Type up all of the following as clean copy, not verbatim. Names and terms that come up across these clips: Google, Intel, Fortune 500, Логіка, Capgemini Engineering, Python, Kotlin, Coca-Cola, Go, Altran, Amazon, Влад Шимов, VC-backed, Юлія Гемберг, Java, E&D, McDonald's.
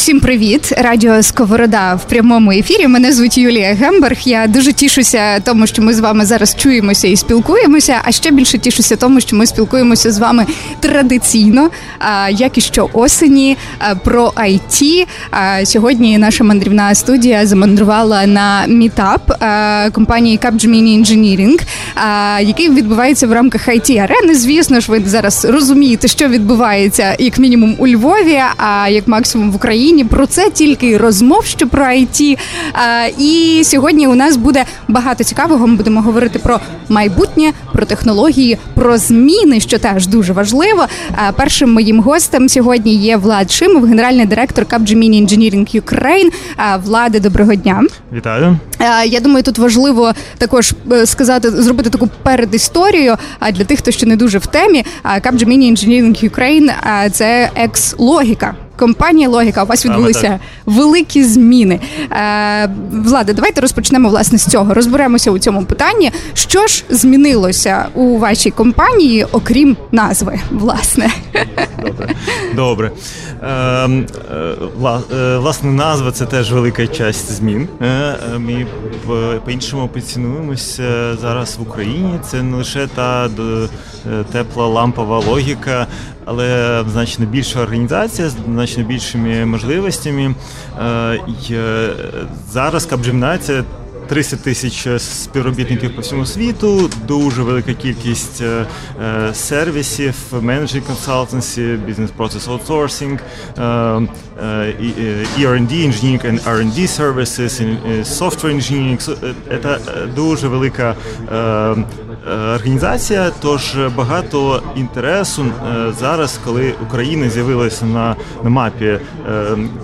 Усім привіт! Радіо Сковорода в прямому ефірі. Мене звуть Юлія Гемберг. Я дуже тішуся тому, що ми з вами зараз чуємося і спілкуємося, а ще більше тішуся тому, що ми спілкуємося з вами традиційно, як і що осені, про IT. Сьогодні наша мандрівна студія замандрувала на мітап компанії Capgemini Engineering, який відбувається в рамках IT-арени. Звісно ж, ви зараз розумієте, що відбувається, як мінімум, у Львові, а як максимум в Україні. Про це тільки розмов, що про IT. І сьогодні у нас буде багато цікавого. Ми будемо говорити про майбутнє, про технології, про зміни, що теж дуже важливо. Першим моїм гостем сьогодні є Влад Шимов, генеральний директор Capgemini Engineering Ukraine. Владе, доброго дня. Вітаю. Я думаю, тут важливо також сказати, зробити таку передісторію для тих, хто ще не дуже в темі. Capgemini Engineering Ukraine – це екс-Логіка. Компанія Логіка, у вас відбулися великі зміни. Владе, давайте розпочнемо, власне, з цього. Розберемося у цьому питанні. Що ж змінилося у вашій компанії, окрім назви, власне? Добре. Власне, назва – це теж велика частина змін. Ми по-іншому позиціонуємося зараз в Україні. Це не лише та тепла лампова логіка, але значно більша організація, значно більшими можливостями. Зараз Capgemini – це 30 тисяч співробітників по всьому світу, дуже велика кількість сервісів, менеджмент консалтенсі, бізнес-процес аутсорсинг, E&D, Engineering and R&D Services, Software Engineering. Це дуже велика організація, тож багато інтересу зараз, коли Україна з'явилася на мапі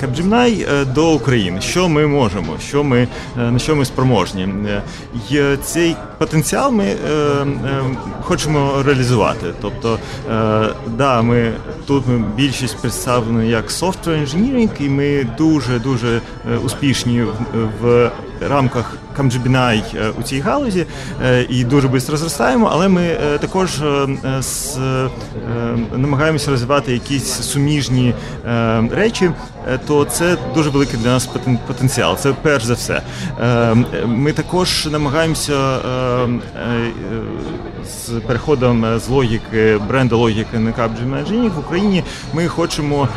Capgemini до України. Що ми можемо, на що ми спроможні. І цей потенціал ми хочемо реалізувати. Тобто, ми більшість представлені як Software Engineering, і ми дуже-дуже успішні в рамках Capgemini у цій галузі і дуже швидко зростаємо, але ми також намагаємося розвивати якісь суміжні речі, то це дуже великий для нас потенціал, це перш за все. Ми також намагаємося з переходом з логіки, бренду логіки на Capgemini Engineering в Україні, ми хочемо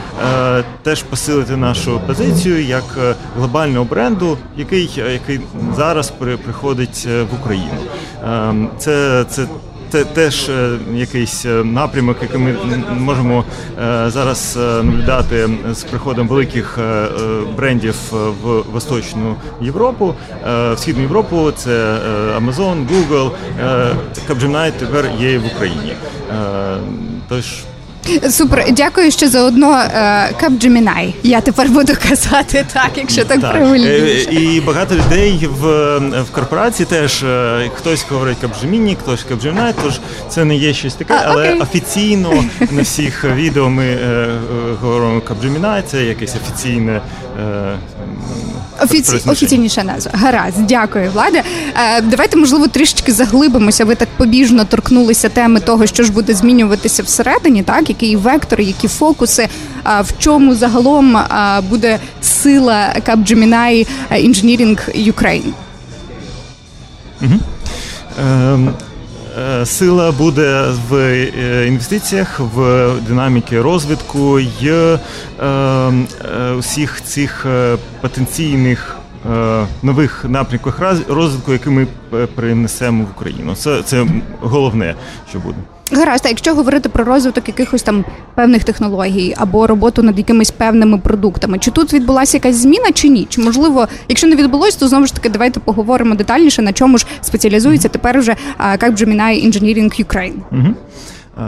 теж посилити нашу позицію як глобального бренду, який зараз приходить в Україну. Це теж якийсь напрямок, який ми можемо зараз наблюдати з приходом великих брендів в Восточну Європу, в Східну Європу, це Amazon, Google, Capgemini тепер є в Україні. Тож... Супер, дякую ще заодно Capgemini. Я тепер буду казати так, якщо так правильніше. І багато людей в корпорації теж, хтось говорить Capgemini, хтось Capgemini, тож це не є щось таке, але офіційно на всіх відео ми говоримо Capgemini, це якесь офіційне... Офіційніша назва. Гаразд, дякую, Владе. Давайте, можливо, трішечки заглибимося. Ви так побіжно торкнулися теми того, що ж буде змінюватися всередині, так? Які вектори, які фокуси, в чому загалом буде сила Capgemini Engineering Ukraine? Сила буде в інвестиціях, в динаміці розвитку і усіх цих потенційних нових напрямків розвитку, які ми принесемо в Україну. Це головне, що буде. Гаразд, а якщо говорити про розвиток якихось там певних технологій або роботу над якимись певними продуктами, чи тут відбулася якась зміна, чи ні? Чи, можливо, якщо не відбулось, то знову ж таки давайте поговоримо детальніше, на чому ж спеціалізується тепер вже Capgemini Engineering Ukraine.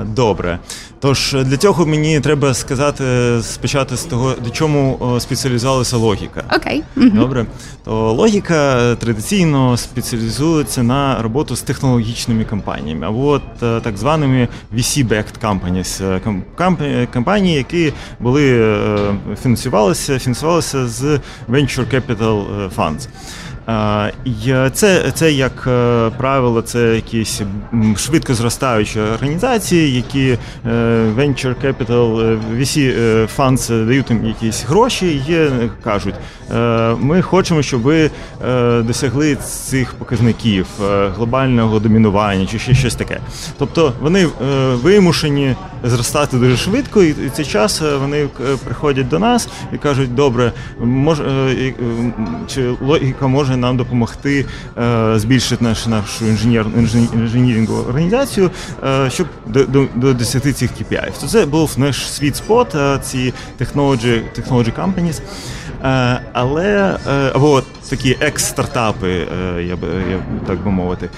Добре. Тож для цього мені треба сказати, спочати з того, до чому спеціалізувалася логіка. Окей. Добре. То логіка традиційно спеціалізується на роботу з технологічними компаніями, або так званими VC-backed companies, компанії, які фінансувалися з venture capital funds. Це, як правило, це якісь швидко зростаючі організації, які venture capital, VC funds дають їм якісь гроші і кажуть, ми хочемо, щоб ви досягли цих показників, глобального домінування чи ще щось таке. Тобто вони вимушені зростати дуже швидко, і цей час вони приходять до нас і кажуть, добре, чи логіка може нам допомогти збільшити нашу інженірингову організацію, щоб до 10 цих KPI. То це був наш sweet spot, ці technology companies. Але, або такі екс-стартапи, я так би мовити.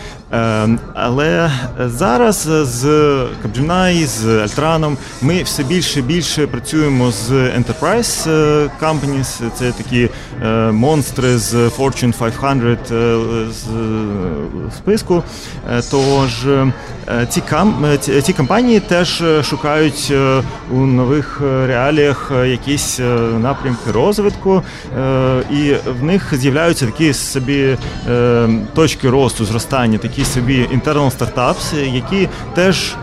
Але зараз з Capgemini, з Altran ми все більше і більше працюємо з Enterprise Companies, це такі монстри з Fortune 500 з списку. Тож ці компанії теж шукають у нових реаліях якісь напрямки розвитку, і в них з'являються такі собі точки росту, зростання, такі собі internal startups, які теж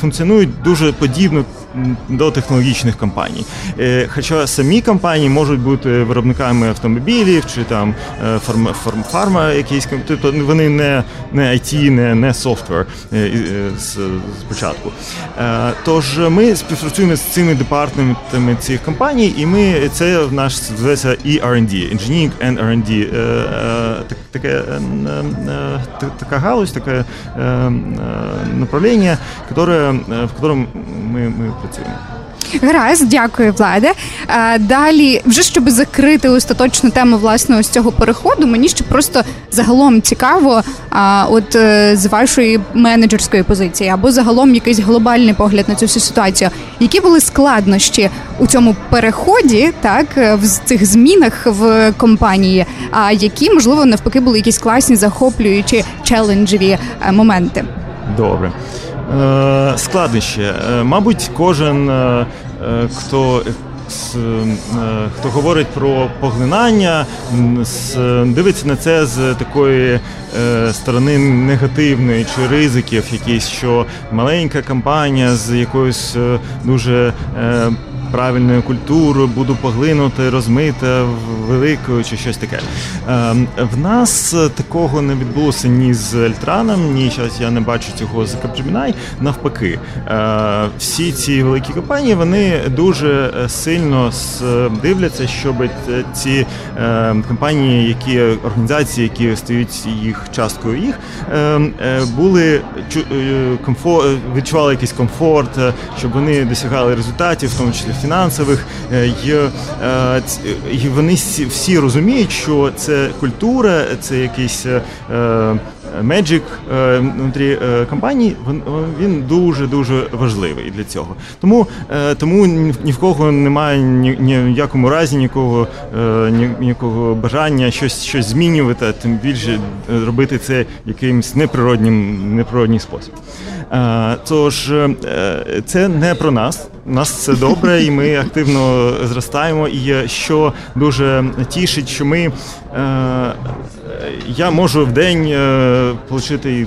функціонують дуже подібно до технологічних компаній. Хоча самі компанії можуть бути виробниками автомобілів чи там фарма якісь, тобто вони не IT, не софтвер спочатку. Тож ми співпрацюємо з цими департаментами цих компаній, і ми це в наш називається E&D, Engineering and R&D, така галузь, таке направлення, в якому ми працюємо. Гаразд, дякую, Владе. Далі, вже щоб закрити остаточну тему, власне, ось цього переходу, мені ще просто загалом цікаво, от з вашої менеджерської позиції, або загалом якийсь глобальний погляд на цю всю ситуацію. Які були складнощі у цьому переході, так, в цих змінах в компанії, а які, можливо, навпаки, були якісь класні, захоплюючі, челенджеві моменти? Добре. Складніше. Мабуть, кожен, хто говорить про поглинання, дивиться на це з такої сторони негативної чи ризиків якісь, що маленька компанія з якоюсь дуже правильною культурою буду поглинути, розмита великою чи щось таке. В нас такого не відбулося ні з Альтраном, ні зараз я не бачу цього з Capgemini. Навпаки, всі ці великі компанії, вони дуже сильно дивляться, щоб ці компанії, організації, які стають їх часткою їх, були відчували якийсь комфорт, щоб вони досягали результатів, в тому числі фінансових, і вони всі розуміють, що це культура, це якийсь меджик внутрі компаній, він дуже-дуже важливий для цього. Тому ні в кого немає ні в якому разі ніякого бажання щось змінювати, тим більше робити це якимось неприродній спосіб. Тож це не про нас. У нас це добре, і ми активно зростаємо. І що дуже тішить, що я можу в день отримати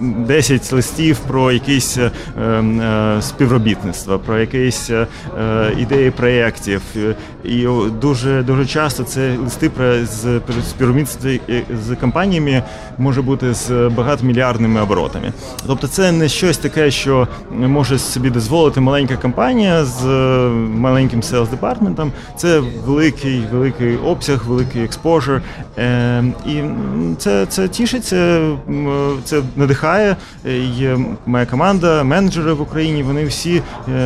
10 листів про якісь співробітництва, про якісь ідеї проєктів. І дуже часто це листи з співробітництва з компаніями може бути з багатомільярдними оборотами. Тобто це не щось таке, що може собі дозволити маленька компанія з маленьким селс-департментом. Це великий обсяг, великий експожер. І це тішить, це надихає. Моя команда, менеджери в Україні, вони всі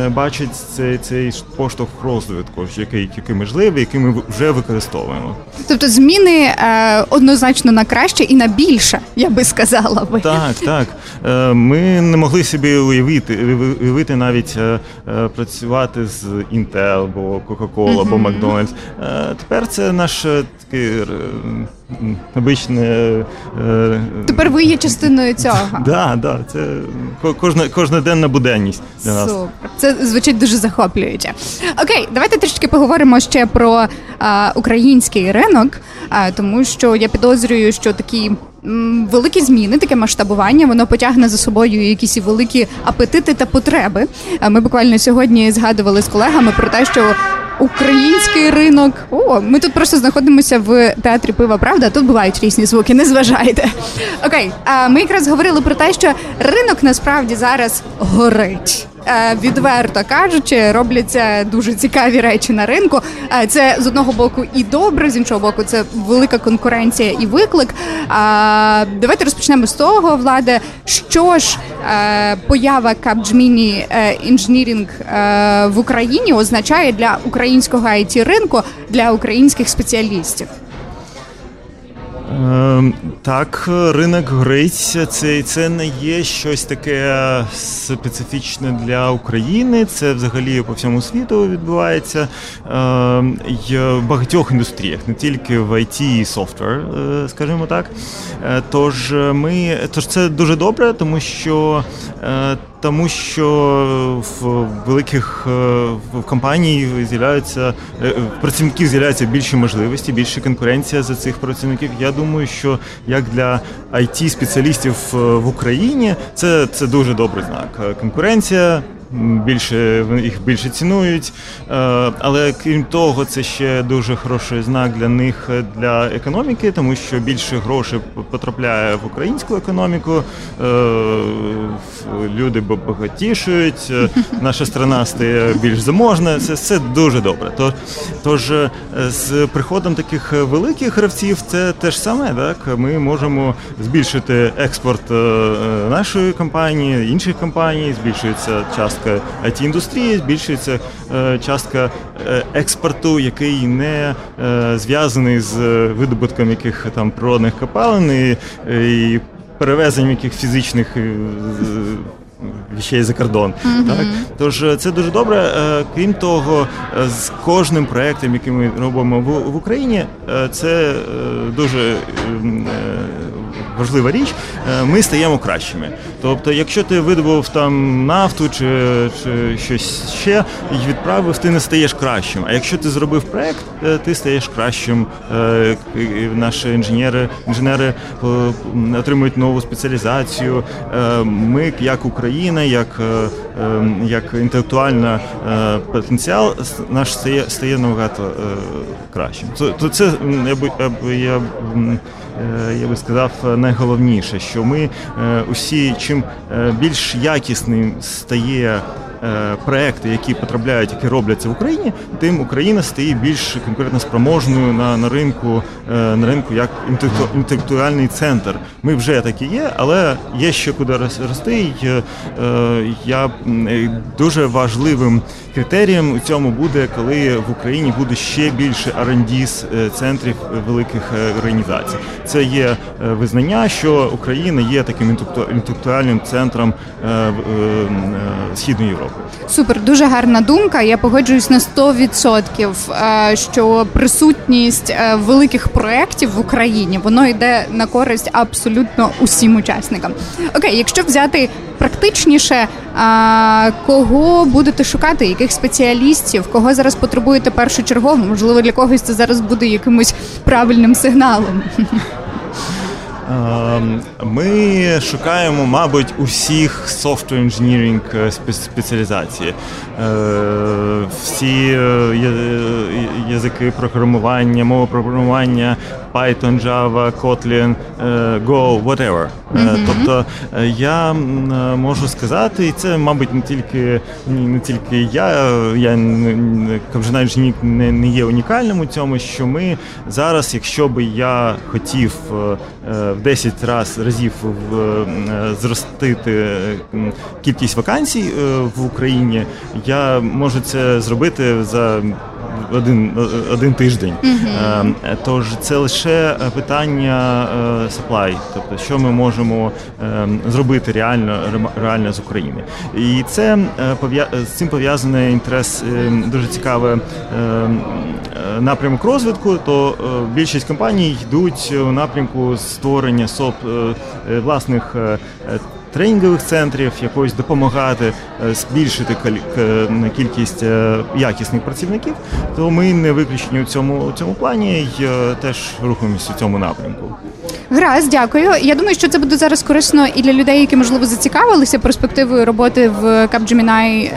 бачать цей поштовх розвитку, який можливий, який ми вже використовуємо. Тобто зміни однозначно на краще і на більше, я би сказала. Так. Ми не могли собі уявити навіть працювати з Intel, або Coca-Cola, або McDonald's. Тепер це наш такий... Тепер ви є частиною цього. Так, це кожноденна буденність для нас. Супер. Це звучить дуже захоплююче. Окей, давайте трішки поговоримо ще про український ринок, тому що я підозрюю, що такі великі зміни, таке масштабування, воно потягне за собою якісь великі апетити та потреби. Ми буквально сьогодні згадували з колегами про те, що український ринок. Ми тут просто знаходимося в театрі пива, правда? Тут бувають різні звуки, не зважайте. Окей, ми якраз говорили про те, що ринок насправді зараз горить. Відверто кажучи, робляться дуже цікаві речі на ринку. Це з одного боку і добре, з іншого боку це велика конкуренція і виклик. Давайте розпочнемо з того, Владе, що ж поява Capgemini Engineering в Україні означає для українського IT-ринку, для українських спеціалістів? Так, ринок горить. Це не є щось таке специфічне для України. Це взагалі по всьому світу відбувається в багатьох індустріях, не тільки в IT і софтвер, скажімо так. Тож це дуже добре, тому що в великих компаній працівників з'являються більші можливості, більша конкуренція за цих працівників. Я думаю, що як для IT-спеціалістів в Україні це дуже добрий знак. Конкуренція, їх більше цінують, але крім того, це ще дуже хороший знак для них, для економіки, тому що більше грошей потрапляє в українську економіку, люди багатішують, наша страна стає більш заможна, це дуже добре. Тож з приходом таких великих гравців це те ж саме, так? Ми можемо збільшити експорт нашої компанії, інших компаній, збільшується частка IT-індустрії, збільшується частка експорту, який не зв'язаний з видобутком яких там природних копалин і перевезенням яких фізичних речей за кордон. Mm-hmm. Так? Тож це дуже добре. Крім того, з кожним проєктом, який ми робимо в Україні, це дуже важлива річ, ми стаємо кращими. Тобто, якщо ти видобув там нафту чи щось ще і відправив, ти не стаєш кращим. А якщо ти зробив проєкт, ти стаєш кращим. Наші інженери отримують нову спеціалізацію. Ми, як Україна, як інтелектуальний потенціал, наш стає набагато кращим. То це, я би сказав, найголовніше, що ми усі, чим більш якісним стає проекти, які робляться в Україні, тим Україна стає більш конкурентоспроможною на ринку як інтелектуальний центр. Ми вже такі є, але є ще куди рости. Я дуже важливим критерієм у цьому буде, коли в Україні буде ще більше R&D центрів великих організацій. Це є визнання, що Україна є таким інтелектуальним центром Східної Європи. Супер, дуже гарна думка. Я погоджуюсь на 100%, що присутність великих проєктів в Україні, воно йде на користь абсолютно усім учасникам. Окей, якщо взяти практичніше, кого будете шукати, яких спеціалістів, кого зараз потребуєте першочергово? Можливо, для когось це зараз буде якимось правильним сигналом. Ми шукаємо, мабуть, усіх software engineering спеціалізацій. Всі язики програмування, мова програмування, Python, Java, Kotlin, Go, whatever. Mm-hmm. Тобто я можу сказати, і це, мабуть, не тільки Capgemini Engineering не є унікальним у цьому, що ми зараз, якщо би я хотів в 10 разів зростити кількість вакансій в Україні, я можу це зробити за один тиждень. Mm-hmm. Тож це лише питання supply, тобто що ми можемо зробити реально з України. І це з цим пов'язаний інтерес, дуже цікавий напрямок розвитку, то більшість компаній йдуть у напрямку створення власних тренінгових центрів, якось допомагати збільшити кількість якісних працівників, то ми не виключені у цьому плані і теж рухаємося у цьому напрямку. Гаразд, дякую. Я думаю, що це буде зараз корисно і для людей, які, можливо, зацікавилися перспективою роботи в Capgemini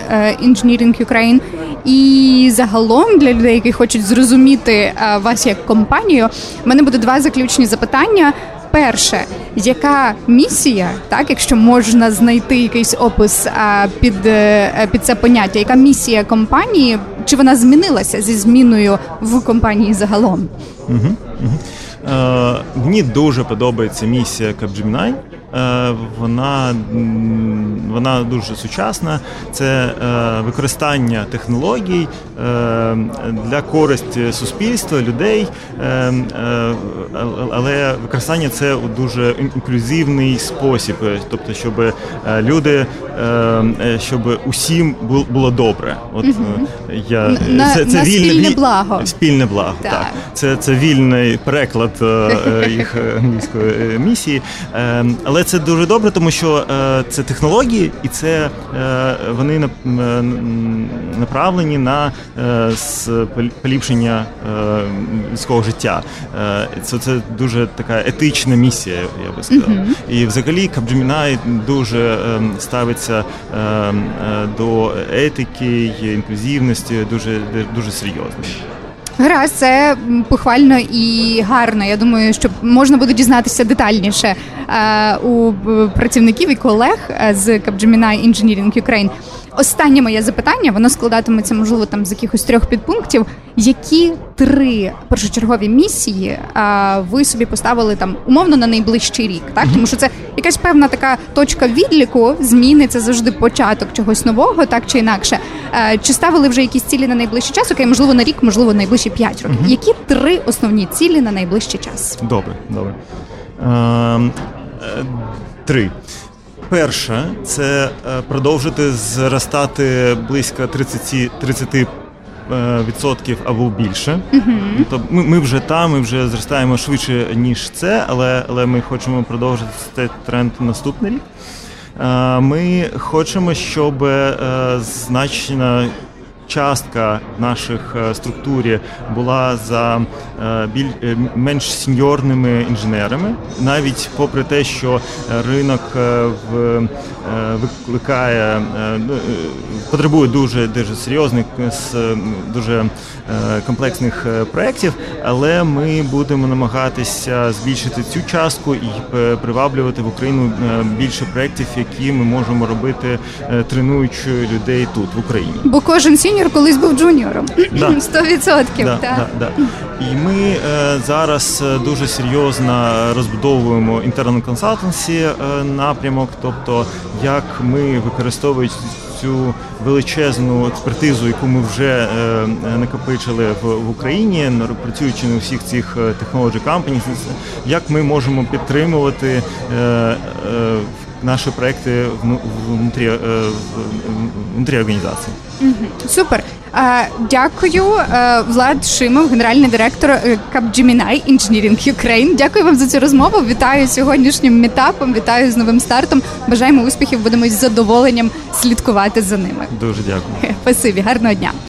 Engineering Ukraine, і загалом для людей, які хочуть зрозуміти вас як компанію. У мене буде два заключні запитання. Перше, яка місія, так, якщо можна знайти якийсь опис під це поняття, яка місія компанії, чи вона змінилася зі зміною в компанії загалом? Мені дуже подобається місія Capgemini. Вона дуже сучасна. Це використання технологій для користі суспільства, людей, але використання це у дуже інклюзивний спосіб, тобто, щоб люди, щоб усім було добре. От це спільне благо. Спільне благо, так. Це вільний переклад їх англійської місії, але це дуже добре, тому що це технології, і це вони направлені на поліпшення людського життя. Це дуже така етична місія, я би сказав. І взагалі Capgemini дуже ставиться до етики, інклюзивності дуже, дуже серйозно. Гаразд, це похвально і гарно. Я думаю, що можна буде дізнатися детальніше у працівників і колег з Capgemini Engineering Ukraine. Останнє моє запитання, воно складатиметься, можливо, там з якихось 3 підпунктів. Які 3 першочергові місії ви собі поставили там умовно на найближчий рік? Так? Тому що це якась певна така точка відліку, зміни, це завжди початок чогось нового, так чи інакше. Чи ставили вже якісь цілі на найближчий час? Окей, можливо, на рік, можливо, на найближчі 5 років. Які 3 основні цілі на найближчий час? Добре. 3. Перше – це продовжити зростати близько 30% або більше. Тобто ми вже зростаємо швидше, ніж це, але ми хочемо продовжити цей тренд наступний рік. Ми хочемо, щоб значно частка в наших структурі була за менш сеньорними інженерами, навіть попри те, що ринок викликає, потребує дуже серйозних, дуже комплексних проєктів, але ми будемо намагатися збільшити цю частку і приваблювати в Україну більше проєктів, які ми можемо робити, тренуючи людей тут, в Україні. Бо кожен сеньор колись був джуніором, 100%. І ми зараз дуже серйозно розбудовуємо інтернет консалтенсі напрямок, тобто як ми використовуємо цю величезну експертизу, яку ми вже накопичили в Україні, працюючи на всіх цих technology companies, як ми можемо підтримувати наші проекти внутрі організації. Супер. Дякую, Влад Шимов, генеральний директор Capgemini Engineering Ukraine. Дякую вам за цю розмову. Вітаю з сьогоднішнім мітапом, вітаю з новим стартом. Бажаємо успіхів, будемо з задоволенням слідкувати за ними. Дуже дякую. Спасибі, гарного дня.